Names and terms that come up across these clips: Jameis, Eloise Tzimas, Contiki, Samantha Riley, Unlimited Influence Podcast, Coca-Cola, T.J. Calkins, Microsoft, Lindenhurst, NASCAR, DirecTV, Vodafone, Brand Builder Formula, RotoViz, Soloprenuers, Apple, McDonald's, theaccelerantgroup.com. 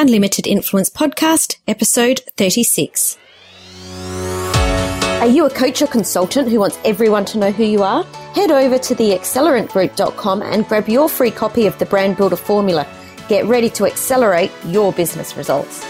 Unlimited Influence Podcast, episode 36. Are you a coach or consultant who wants everyone to know who you are? Head over to theaccelerantgroup.com and grab your free copy of the Brand Builder Formula. Get ready to accelerate your business results.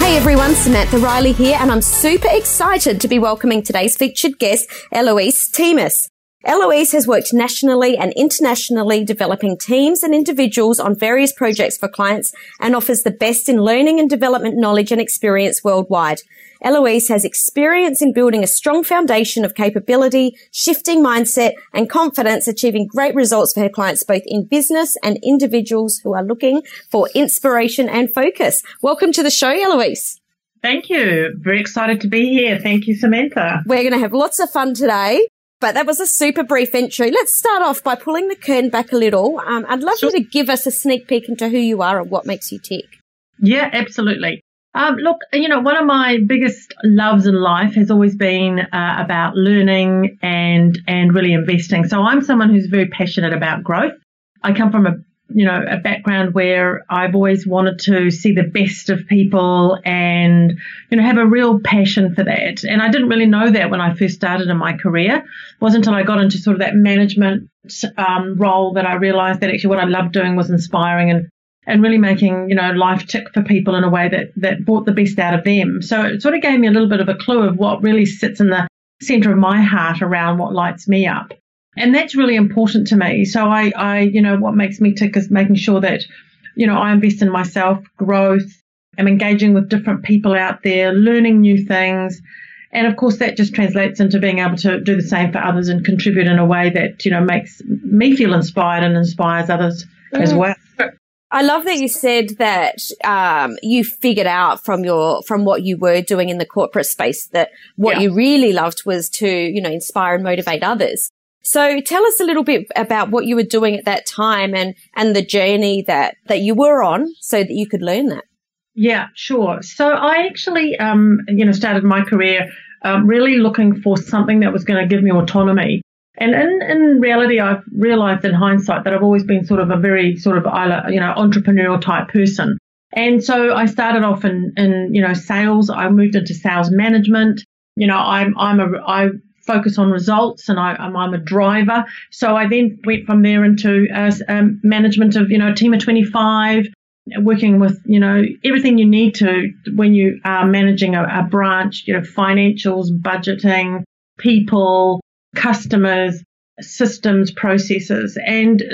Hey everyone, Samantha Riley here, and I'm super excited to be welcoming today's featured guest, Eloise Tzimas. Eloise has worked nationally and internationally developing teams and individuals on various projects for clients and offers the best in learning and development knowledge and experience worldwide. Eloise has experience in building a strong foundation of capability, shifting mindset and confidence, achieving great results for her clients both in business and individuals who are looking for inspiration and focus. Welcome to the show, Eloise. Thank you. Very excited to be here. Thank you, Samantha. We're going to have lots of fun today. But that was a super brief entry. Let's start off by pulling the curtain back a little. I'd love you to give us a sneak peek into who you are and what makes you tick. Yeah, absolutely. Look, you know, one of my biggest loves in life has always been about learning and really investing. So I'm someone who's very passionate about growth. I come from a background where I've always wanted to see the best of people and, you know, have a real passion for that. And I didn't really know that when I first started in my career. It wasn't until I got into sort of that management role that I realized that actually what I loved doing was inspiring and really making, you know, life tick for people in a way that brought the best out of them. So it sort of gave me a little bit of a clue of what really sits in the center of my heart around what lights me up. And that's really important to me. So I, you know, what makes me tick is making sure that, you know, I invest in myself, growth, I'm engaging with different people out there, learning new things. And of course, that just translates into being able to do the same for others and contribute in a way that, you know, makes me feel inspired and inspires others as well. I love that you said that you figured out from what you were doing in the corporate space that what you really loved was to, you know, inspire and motivate others. So tell us a little bit about what you were doing at that time and the journey that you were on so that you could learn that. Yeah, sure. So I actually, started my career really looking for something that was going to give me autonomy. And in reality, I've realized in hindsight that I've always been sort of a very sort of, you know, entrepreneurial type person. And so I started off in, you know, sales. I moved into sales management. You know, I focus on results, and I'm a driver. So I then went from there into management of, you know, a team of 25, working with, you know, everything you need to when you are managing a branch, you know, financials, budgeting, people, customers, systems, processes. And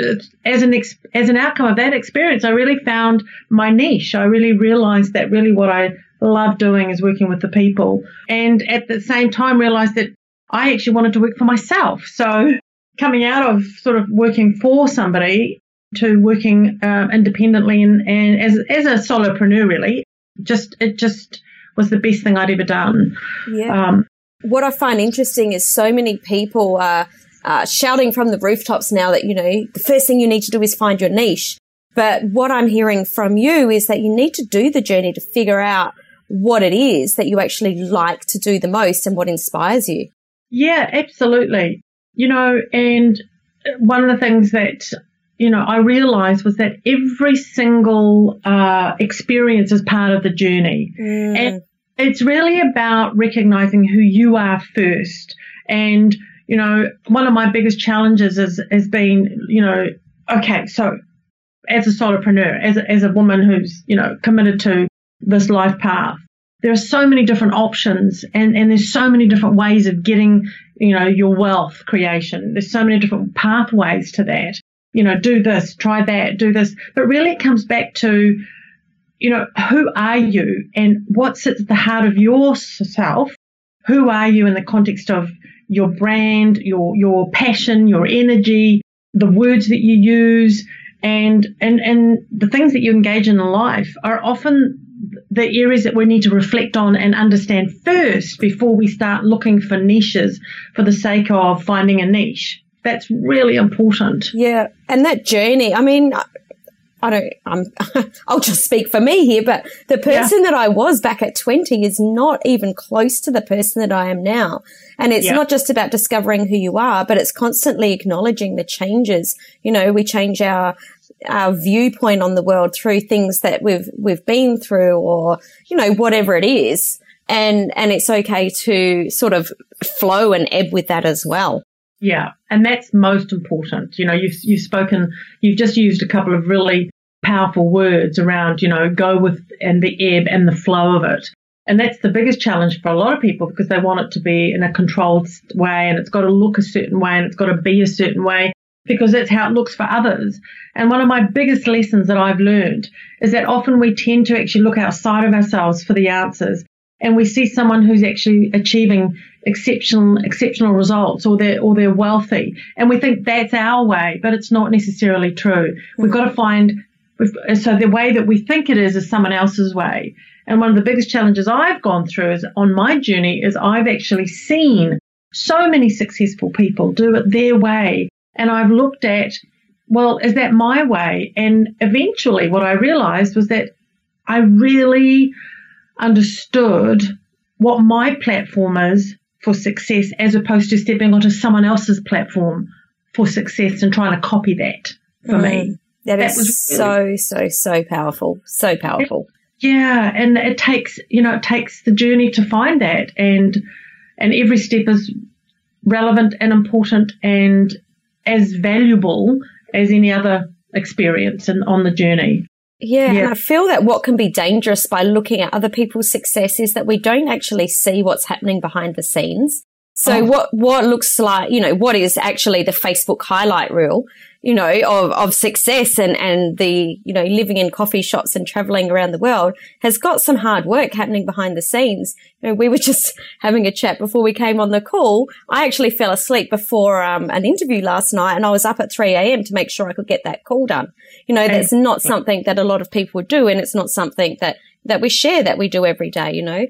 as an outcome of that experience, I really found my niche. I really realized that really what I love doing is working with the people. And at the same time, realized that I actually wanted to work for myself. So coming out of sort of working for somebody to working independently and as a solopreneur, really, it just was the best thing I'd ever done. Yeah. What I find interesting is so many people are shouting from the rooftops now that, you know, the first thing you need to do is find your niche. But what I'm hearing from you is that you need to do the journey to figure out what it is that you actually like to do the most and what inspires you. Yeah, absolutely. You know, and one of the things that, you know, I realized was that every single experience is part of the journey. Mm. And it's really about recognizing who you are first. And, you know, one of my biggest challenges has been, you know, okay, so as a solopreneur, as a woman who's, you know, committed to this life path, there are so many different options and there's so many different ways of getting, you know, your wealth creation. There's so many different pathways to that. You know, do this, try that, do this. But really it comes back to, you know, who are you and what sits at the heart of yourself? Who are you in the context of your brand, your passion, your energy, the words that you use, and the things that you engage in life are often the areas that we need to reflect on and understand first before we start looking for niches for the sake of finding a niche. That's really important. Yeah. And that journey, I mean, I'll just speak for me here, but the person that I was back at 20 is not even close to the person that I am now. And it's not just about discovering who you are, but it's constantly acknowledging the changes. You know, we change our viewpoint on the world through things that we've been through, or, you know, whatever it is. And it's okay to sort of flow and ebb with that as well. Yeah, and that's most important. You know, you've just used a couple of really powerful words around, you know, go with and the ebb and the flow of it. And that's the biggest challenge for a lot of people, because they want it to be in a controlled way, and it's got to look a certain way, and it's got to be a certain way, because that's how it looks for others. And one of my biggest lessons that I've learned is that often we tend to actually look outside of ourselves for the answers. And we see someone who's actually achieving exceptional results, or they're wealthy, and we think that's our way, but it's not necessarily true. We've got to find, so the way that we think it is someone else's way. And one of the biggest challenges I've gone through is on my journey is I've actually seen so many successful people do it their way, and I've looked at, well, is that my way? And eventually, what I realized was that I really understood what my platform is for success, as opposed to stepping onto someone else's platform for success and trying to copy that for me. That was really so powerful. So powerful. Yeah. And it takes the journey to find that. And every step is relevant and important and as valuable as any other experience and on the journey. Yeah, and I feel that what can be dangerous by looking at other people's success is that we don't actually see what's happening behind the scenes. So what looks like, you know, what is actually the Facebook highlight reel, you know, of success and the, you know, living in coffee shops and traveling around the world has got some hard work happening behind the scenes. You know, we were just having a chat before we came on the call. I actually fell asleep before an interview last night, and I was up at 3 a.m. to make sure I could get that call done. You know, that's not something that a lot of people do, and it's not something that we share that we do every day, you know.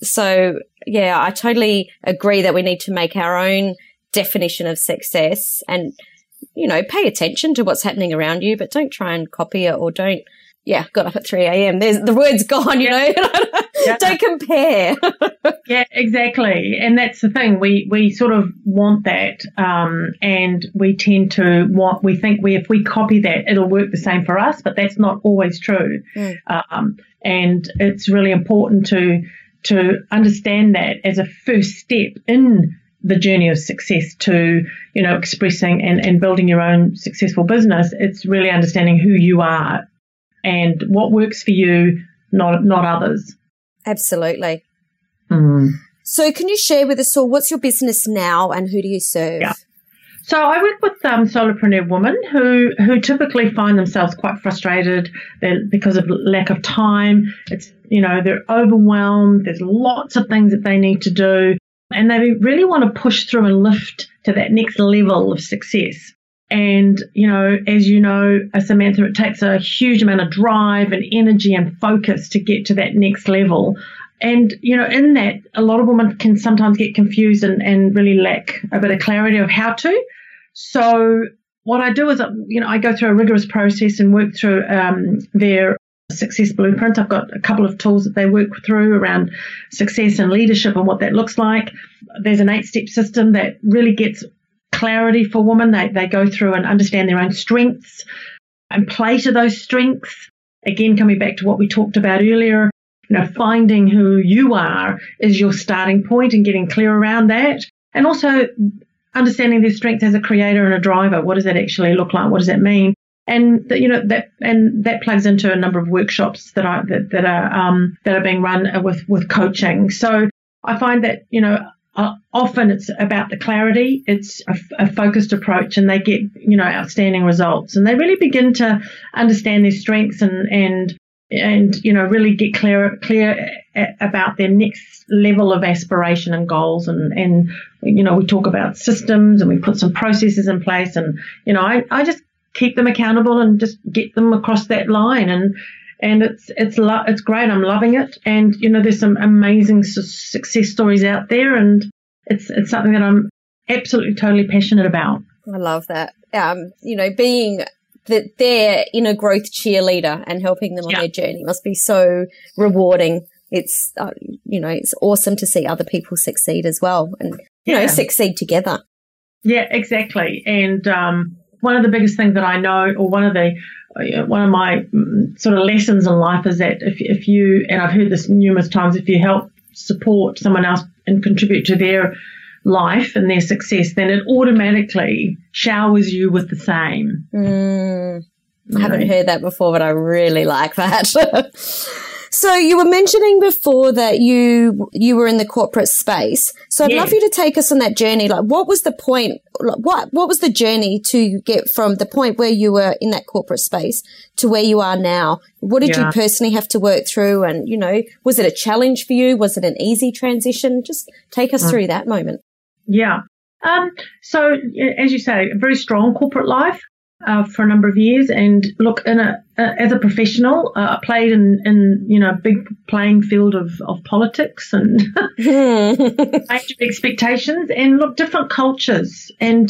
So, yeah, I totally agree that we need to make our own definition of success and, you know, pay attention to what's happening around you, but don't try and copy it or don't, got up at 3 a.m. There's the word's gone, you know, don't compare. Yeah, exactly. And that's the thing. We sort of want that and we tend to want, we think if we copy that, it'll work the same for us, but that's not always true. Mm. And it's really important to understand that as a first step in the journey of success to, you know, expressing and building your own successful business. It's really understanding who you are and what works for you, not others. Absolutely. Mm. So can you share with us all, what's your business now and who do you serve? Yeah. So I work with solopreneur women who typically find themselves quite frustrated because of lack of time. It's, you know, they're overwhelmed. There's lots of things that they need to do, and they really want to push through and lift to that next level of success. And, you know, as you know, Samantha, it takes a huge amount of drive and energy and focus to get to that next level. And, you know, in that, a lot of women can sometimes get confused and really lack a bit of clarity of how to. So what I do is, you know, I go through a rigorous process and work through their success blueprint. I've got a couple of tools that they work through around success and leadership and what that looks like. There's an 8-step system that really gets clarity for women. They go through and understand their own strengths and play to those strengths. Again, coming back to what we talked about earlier, you know, finding who you are is your starting point and getting clear around that. And also understanding their strengths as a creator and a driver. What does that actually look like? What does that mean? And that, you know, that plugs into a number of workshops that are being run with coaching. So I find that, you know, often it's about the clarity. It's a focused approach, and they get, you know, outstanding results. And they really begin to understand their strengths and you know, really get clear about their next level of aspiration and goals. And you know, we talk about systems and we put some processes in place. And, you know, I just keep them accountable and just get them across that line. And it's great. I'm loving it. And, you know, there's some amazing success stories out there. And it's something that I'm absolutely, totally passionate about. I love that. You know, being that their inner growth cheerleader and helping them on their journey must be so rewarding. It's, you know, it's awesome to see other people succeed as well and, you know, succeed together. Yeah, exactly. And one of the biggest things that I know, or one of my sort of lessons in life is that if you, and I've heard this numerous times, if you help support someone else and contribute to their life and their success, then it automatically showers you with the same. I haven't heard that before, but I really like that. So you were mentioning before that you were in the corporate space. So I'd love you to take us on that journey. Like, what was the point? Like, what was the journey to get from the point where you were in that corporate space to where you are now? What did you personally have to work through? And, you know, was it a challenge for you? Was it an easy transition? Just take us through that moment. Yeah. So as you say, a very strong corporate life. For a number of years, and look, as a professional, I played in you know, a big playing field of politics and age of expectations, and look, different cultures. And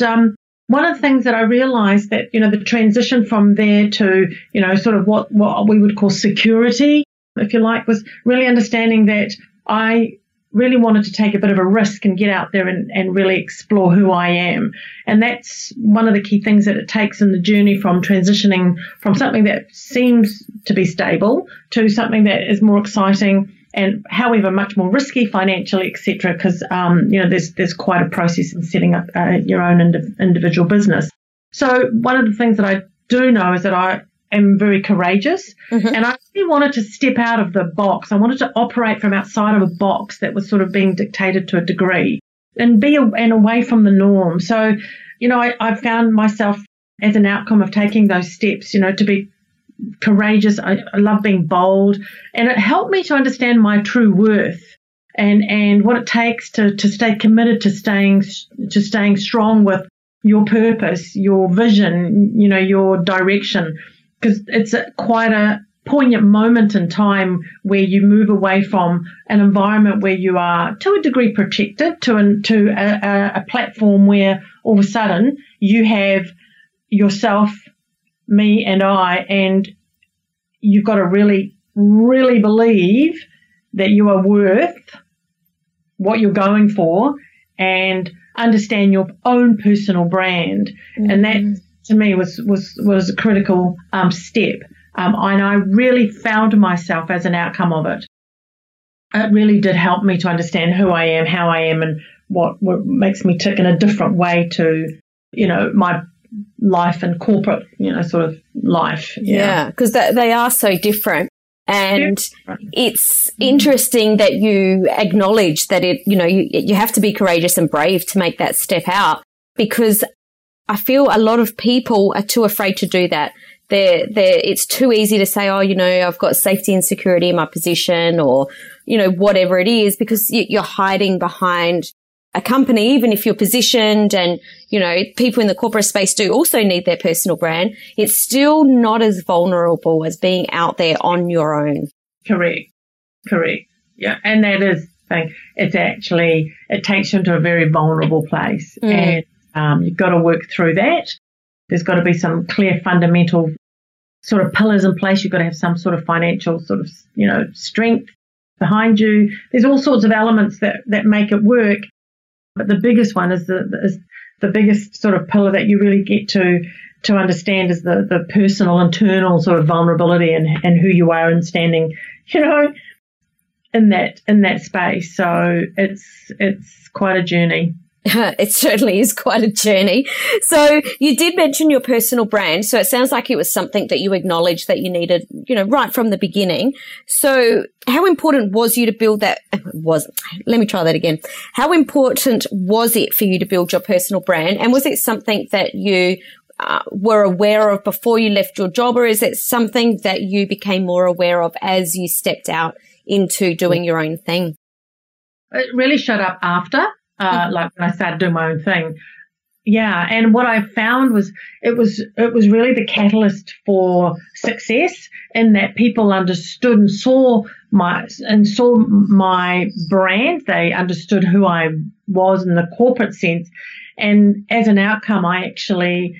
one of the things that I realised that, you know, the transition from there to, you know, sort of what we would call security, if you like, was really understanding that I really wanted to take a bit of a risk and get out there and really explore who I am. And that's one of the key things that it takes in the journey from transitioning from something that seems to be stable to something that is more exciting and, however, much more risky financially, et cetera, because, you know, there's quite a process in setting up your own individual business. So one of the things that I do know is that I am very courageous, and I really wanted to step out of the box. I wanted to operate from outside of a box that was sort of being dictated to a degree and and away from the norm. So, you know, I found myself as an outcome of taking those steps, you know, to be courageous. I love being bold, and it helped me to understand my true worth and what it takes to stay committed to staying strong with your purpose, your vision, you know, your direction. Because it's quite a poignant moment in time where you move away from an environment where you are, to a degree, protected to a platform where all of a sudden you have yourself, me and I, and you've got to really, really believe that you are worth what you're going for and understand your own personal brand. And that, to me, was a critical step, and I really found myself as an outcome of it. It really did help me to understand who I am, how I am, and what makes me tick in a different way to, you know, my life and corporate, you know, sort of life. Yeah, because they are so different. And it's interesting that you acknowledge that it, you know, you have to be courageous and brave to make that step out, because I feel a lot of people are too afraid to do that. It's too easy to say, oh, you know, I've got safety and security in my position, or, you know, whatever it is, because you're hiding behind a company, even if you're positioned. And, you know, people in the corporate space do also need their personal brand. It's still not as vulnerable as being out there on your own. Correct. Yeah. And that is the thing. It's actually, it takes you into a very vulnerable place. And you've got to work through that. There's got to be some clear fundamental sort of pillars in place. You've got to have some sort of financial sort of, you know, strength behind you. There's all sorts of elements that make it work. But the biggest one is the biggest sort of pillar that you really get to understand is the personal, internal sort of vulnerability and who you are and standing, you know, in that space. So it's quite a journey. It certainly is quite a journey. So you did mention your personal brand. So it sounds like it was something that you acknowledged that you needed, you know, right from the beginning. So how important was you to build that? How important was it for you to build your personal brand? And was it something that you were aware of before you left your job, or is it something that you became more aware of as you stepped out into doing your own thing? It really showed up after. Like when I started doing my own thing. Yeah. And what I found was it was really the catalyst for success, in that people understood and saw my brand. They understood who I was in the corporate sense. And as an outcome, I actually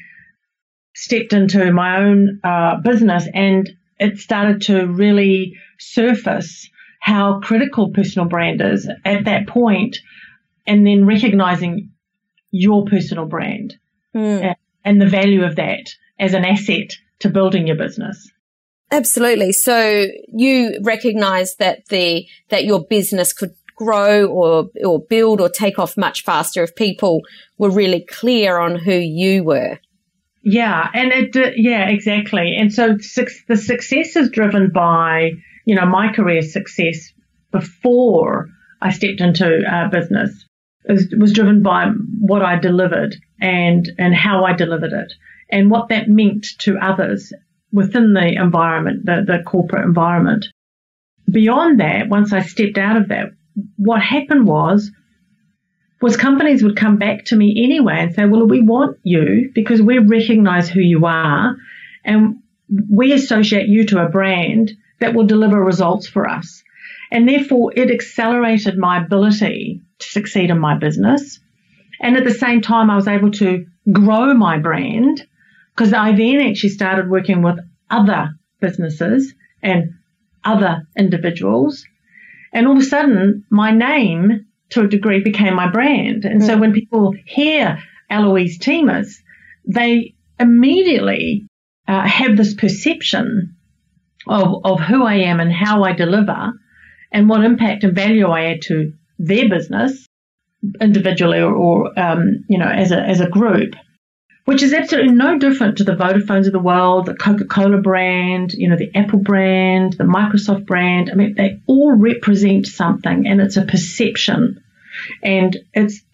stepped into my own business, and it started to really surface how critical personal brand is at that point, and then recognizing your personal brand and the value of that as an asset to building your business. Absolutely. So you recognized that that your business could grow or build or take off much faster if people were really clear on who you were. Yeah, and exactly. And so the success is driven by, you know, my career success before I stepped into business. It was driven by what I delivered and how I delivered it and what that meant to others within the environment, the corporate environment. Beyond that, once I stepped out of that, what happened was companies would come back to me anyway and say, well, we want you because we recognize who you are and we associate you to a brand that will deliver results for us. And therefore, it accelerated my ability to succeed in my business. And at the same time, I was able to grow my brand because I then actually started working with other businesses and other individuals. And all of a sudden, my name, to a degree, became my brand. And so when people hear Eloise Tzimas, they immediately have this perception of who I am and how I deliver and what impact and value I add to their business individually or you know, as a group, which is absolutely no different to the Vodafones of the world, the Coca-Cola brand, you know, the Apple brand, the Microsoft brand. I mean, they all represent something, and it's a perception, and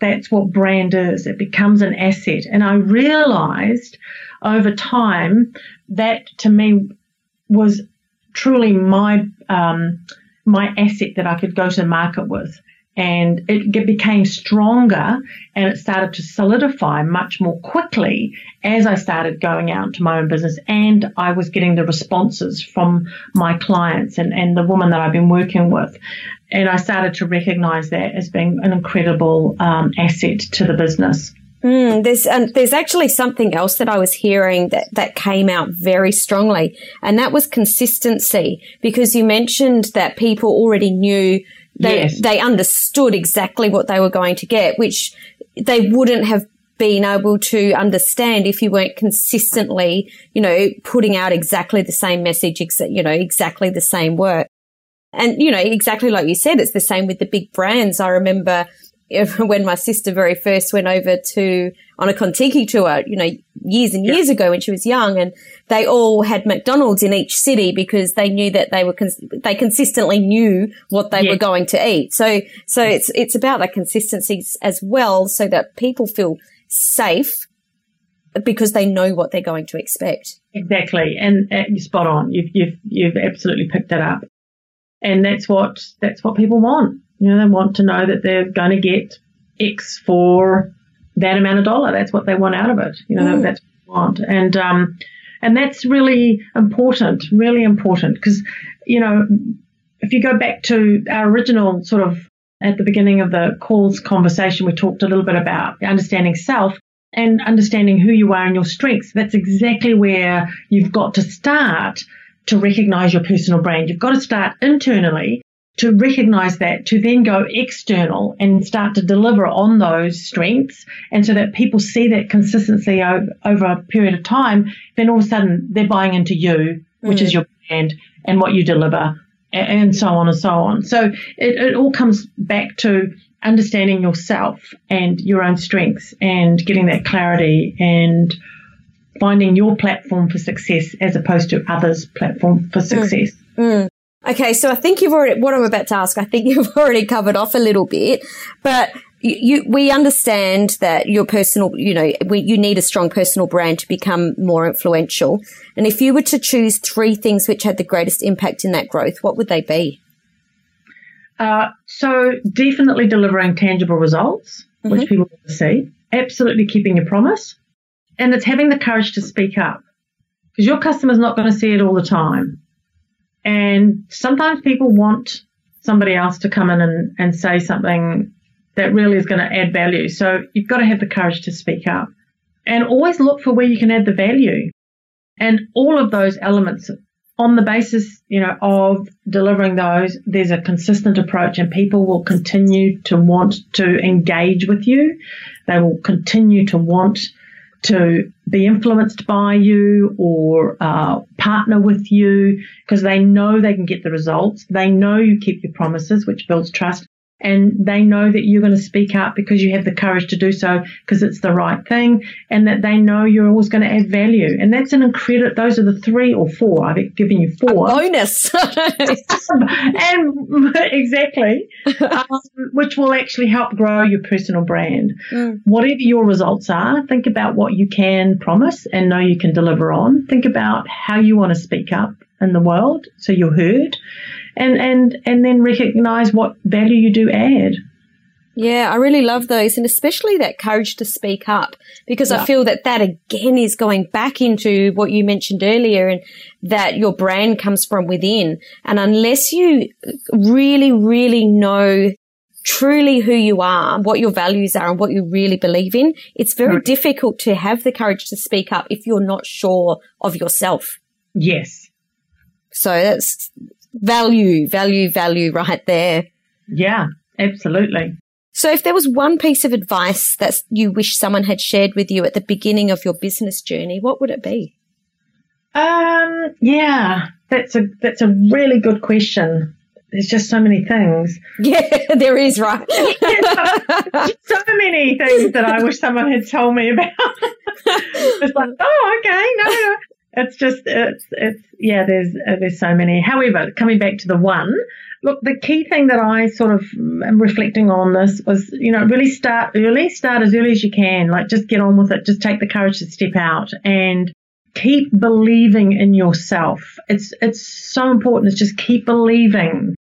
that's what brand is. It becomes an asset, and I realized over time that to me was truly my asset that I could go to market with. And it became stronger, and it started to solidify much more quickly as I started going out into my own business, and I was getting the responses from my clients and the woman that I've been working with. And I started to recognize that as being an incredible asset to the business. There's actually something else that I was hearing that came out very strongly, and that was consistency, because you mentioned that people already knew they understood exactly what they were going to get, which they wouldn't have been able to understand if you weren't consistently, you know, putting out exactly the same message, you know, exactly the same work. And, you know, exactly like you said, it's the same with the big brands. I remember when my sister very first went over on a Contiki tour, you know, years and years ago when she was young, and they all had McDonald's in each city because they knew that they consistently knew what they were going to eat. So it's about the consistency as well, so that people feel safe because they know what they're going to expect. Exactly, and you're spot on. You've absolutely picked that up, and that's what people want. You know, they want to know that they're going to get X for that amount of dollar. That's what they want out of it. You know, that's what they want. And that's really important, because, you know, if you go back to our original sort of at the beginning of the call's conversation, we talked a little bit about understanding self and understanding who you are and your strengths. That's exactly where you've got to start to recognize your personal brand. You've got to start internally to recognize that, to then go external and start to deliver on those strengths, and so that people see that consistency over a period of time, then all of a sudden they're buying into you, which is your brand and what you deliver, and so on and so on. So it all comes back to understanding yourself and your own strengths and getting that clarity and finding your platform for success as opposed to others' platform for success. Okay, so I think you've already covered off a little bit, but we understand that your personal, you know, you need a strong personal brand to become more influential. And if you were to choose three things which had the greatest impact in that growth, what would they be? So definitely delivering tangible results, which people want to see, absolutely keeping your promise, and it's having the courage to speak up, because your customer's not going to see it all the time. And sometimes people want somebody else to come in and say something that really is going to add value. So you've got to have the courage to speak up. and always look for where you can add the value. And all of those elements, on the basis, of delivering those, there's a consistent approach and people will continue to want to engage with you. They will continue to want to be influenced by you or partner with you because they know they can get the results. They know you keep your promises, which builds trust. And they know that you're going to speak up because you have the courage to do so because it's the right thing, and that they know you're always going to add value. And that's an incredible, those are the three or four. I've given you four. A bonus. And exactly, which will actually help grow your personal brand. Mm. Whatever your results are, think about what you can promise and know you can deliver on. Think about how you want to speak up in the world so you're heard, and then recognize what value you do add. Yeah, I really love those, and especially that courage to speak up, because I feel that again is going back into what you mentioned earlier, and that your brand comes from within. And unless you really, really know truly who you are, what your values are, and what you really believe in, it's very difficult to have the courage to speak up if you're not sure of yourself. Yes. So that's value right there. Yeah, absolutely. So if there was one piece of advice that you wish someone had shared with you at the beginning of your business journey, what would it be? Yeah, that's a really good question. There's just so many things. Yeah, there is, right? So many things that I wish someone had told me about. It's like, oh, okay, no. It's just, it's there's so many. However, coming back to the one, look, the key thing that I sort of am reflecting on this was, really start early. Start as early as you can. Like, just get on with it. Just take the courage to step out and keep believing in yourself. It's so important. It's just keep believing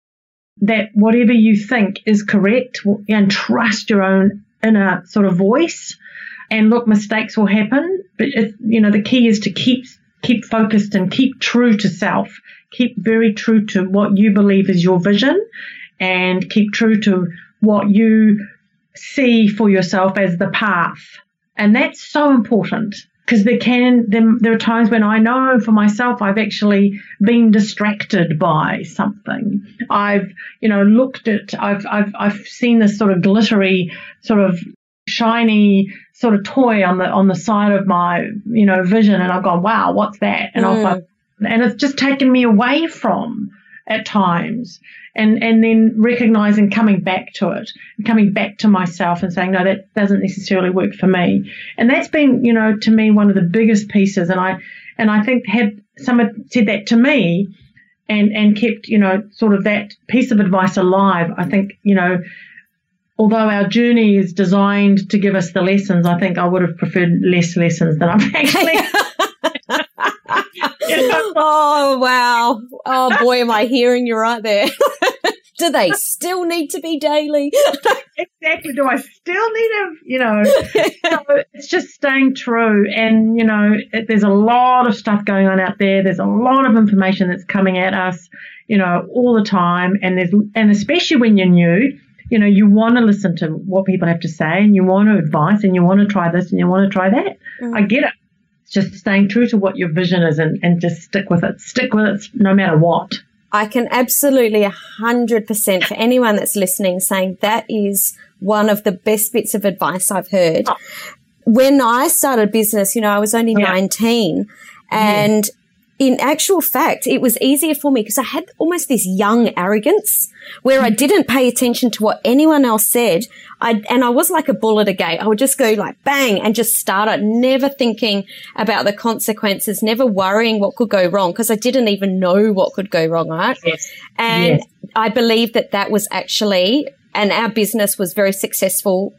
that whatever you think is correct, and trust your own inner sort of voice. And look, mistakes will happen, but the key is to keep focused and keep true to self. Keep very true to what you believe is your vision, and keep true to what you see for yourself as the path. And that's so important, because there are times when I know for myself I've actually been distracted by something. I've looked at, I've seen this sort of glittery, sort of shiny sort of toy on the side of my vision, and I've gone, wow, what's that? And and it's just taken me away from at times, and then recognizing, coming back to it, coming back to myself and saying, no, that doesn't necessarily work for me. And that's been to me one of the biggest pieces. And I think had someone said that to me and kept sort of that piece of advice alive, I think although our journey is designed to give us the lessons, I think I would have preferred less lessons than I've actually. Oh, wow. Oh, boy, am I hearing you right there. Do they still need to be daily? Exactly. Do I still need them? So it's just staying true. And, there's a lot of stuff going on out there. There's a lot of information that's coming at us, all the time. And especially when you're new, you want to listen to what people have to say, and you want to advise, and you want to try this, and you want to try that. Mm. I get it. It's just staying true to what your vision is, and just stick with it. Stick with it no matter what. I can absolutely 100%, for anyone that's listening, saying that is one of the best bits of advice I've heard. Oh. When I started business, I was only 19, and in actual fact, it was easier for me because I had almost this young arrogance where I didn't pay attention to what anyone else said. And I was like a bull at a gate. I would just go like bang and just start it, never thinking about the consequences, never worrying what could go wrong, because I didn't even know what could go wrong, right? Yes. And I believe that was actually, and our business was very successful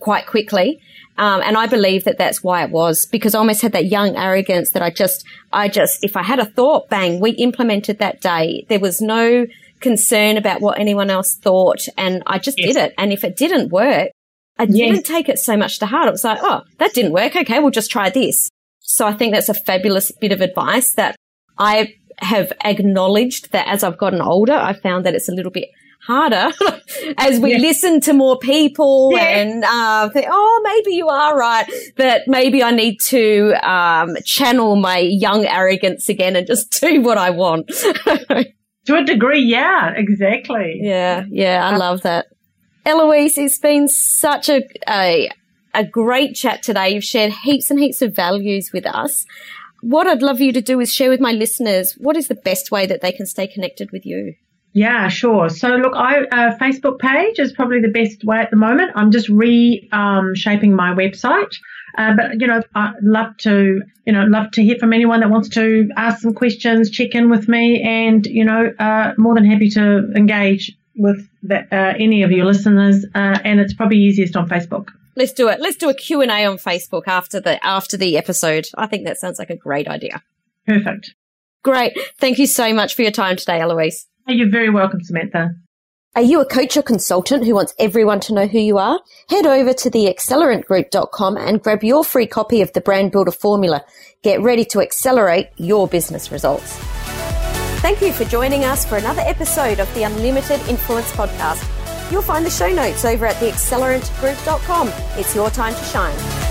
quite quickly. And I believe that's why it was, because I almost had that young arrogance that I just, if I had a thought, bang, we implemented that day. There was no concern about what anyone else thought, and I just did it. And if it didn't work, I didn't take it so much to heart. It was like, oh, that didn't work. Okay, we'll just try this. So I think that's a fabulous bit of advice that I have acknowledged that as I've gotten older, I found that it's a little bit harder as we listen to more people and think, oh, maybe you are right, that maybe I need to channel my young arrogance again and just do what I want. To a degree, yeah, exactly. Yeah, I love that. Eloise, it's been such a great chat today. You've shared heaps and heaps of values with us. What I'd love you to do is share with my listeners, what is the best way that they can stay connected with you? Yeah, sure. So, look, Facebook page is probably the best way at the moment. I'm just shaping my website. But, you know, I'd love to hear from anyone that wants to ask some questions, check in with me, and, you know, more than happy to engage with any of your listeners. And it's probably easiest on Facebook. Let's do it. Let's do a Q&A on Facebook after the episode. I think that sounds like a great idea. Perfect. Great. Thank you so much for your time today, Eloise. You're very welcome, Samantha. Are you a coach or consultant who wants everyone to know who you are? Head over to theaccelerantgroup.com and grab your free copy of the Brand Builder Formula. Get ready to accelerate your business results. Thank you for joining us for another episode of the Unlimited Influence Podcast. You'll find the show notes over at theaccelerantgroup.com. It's your time to shine.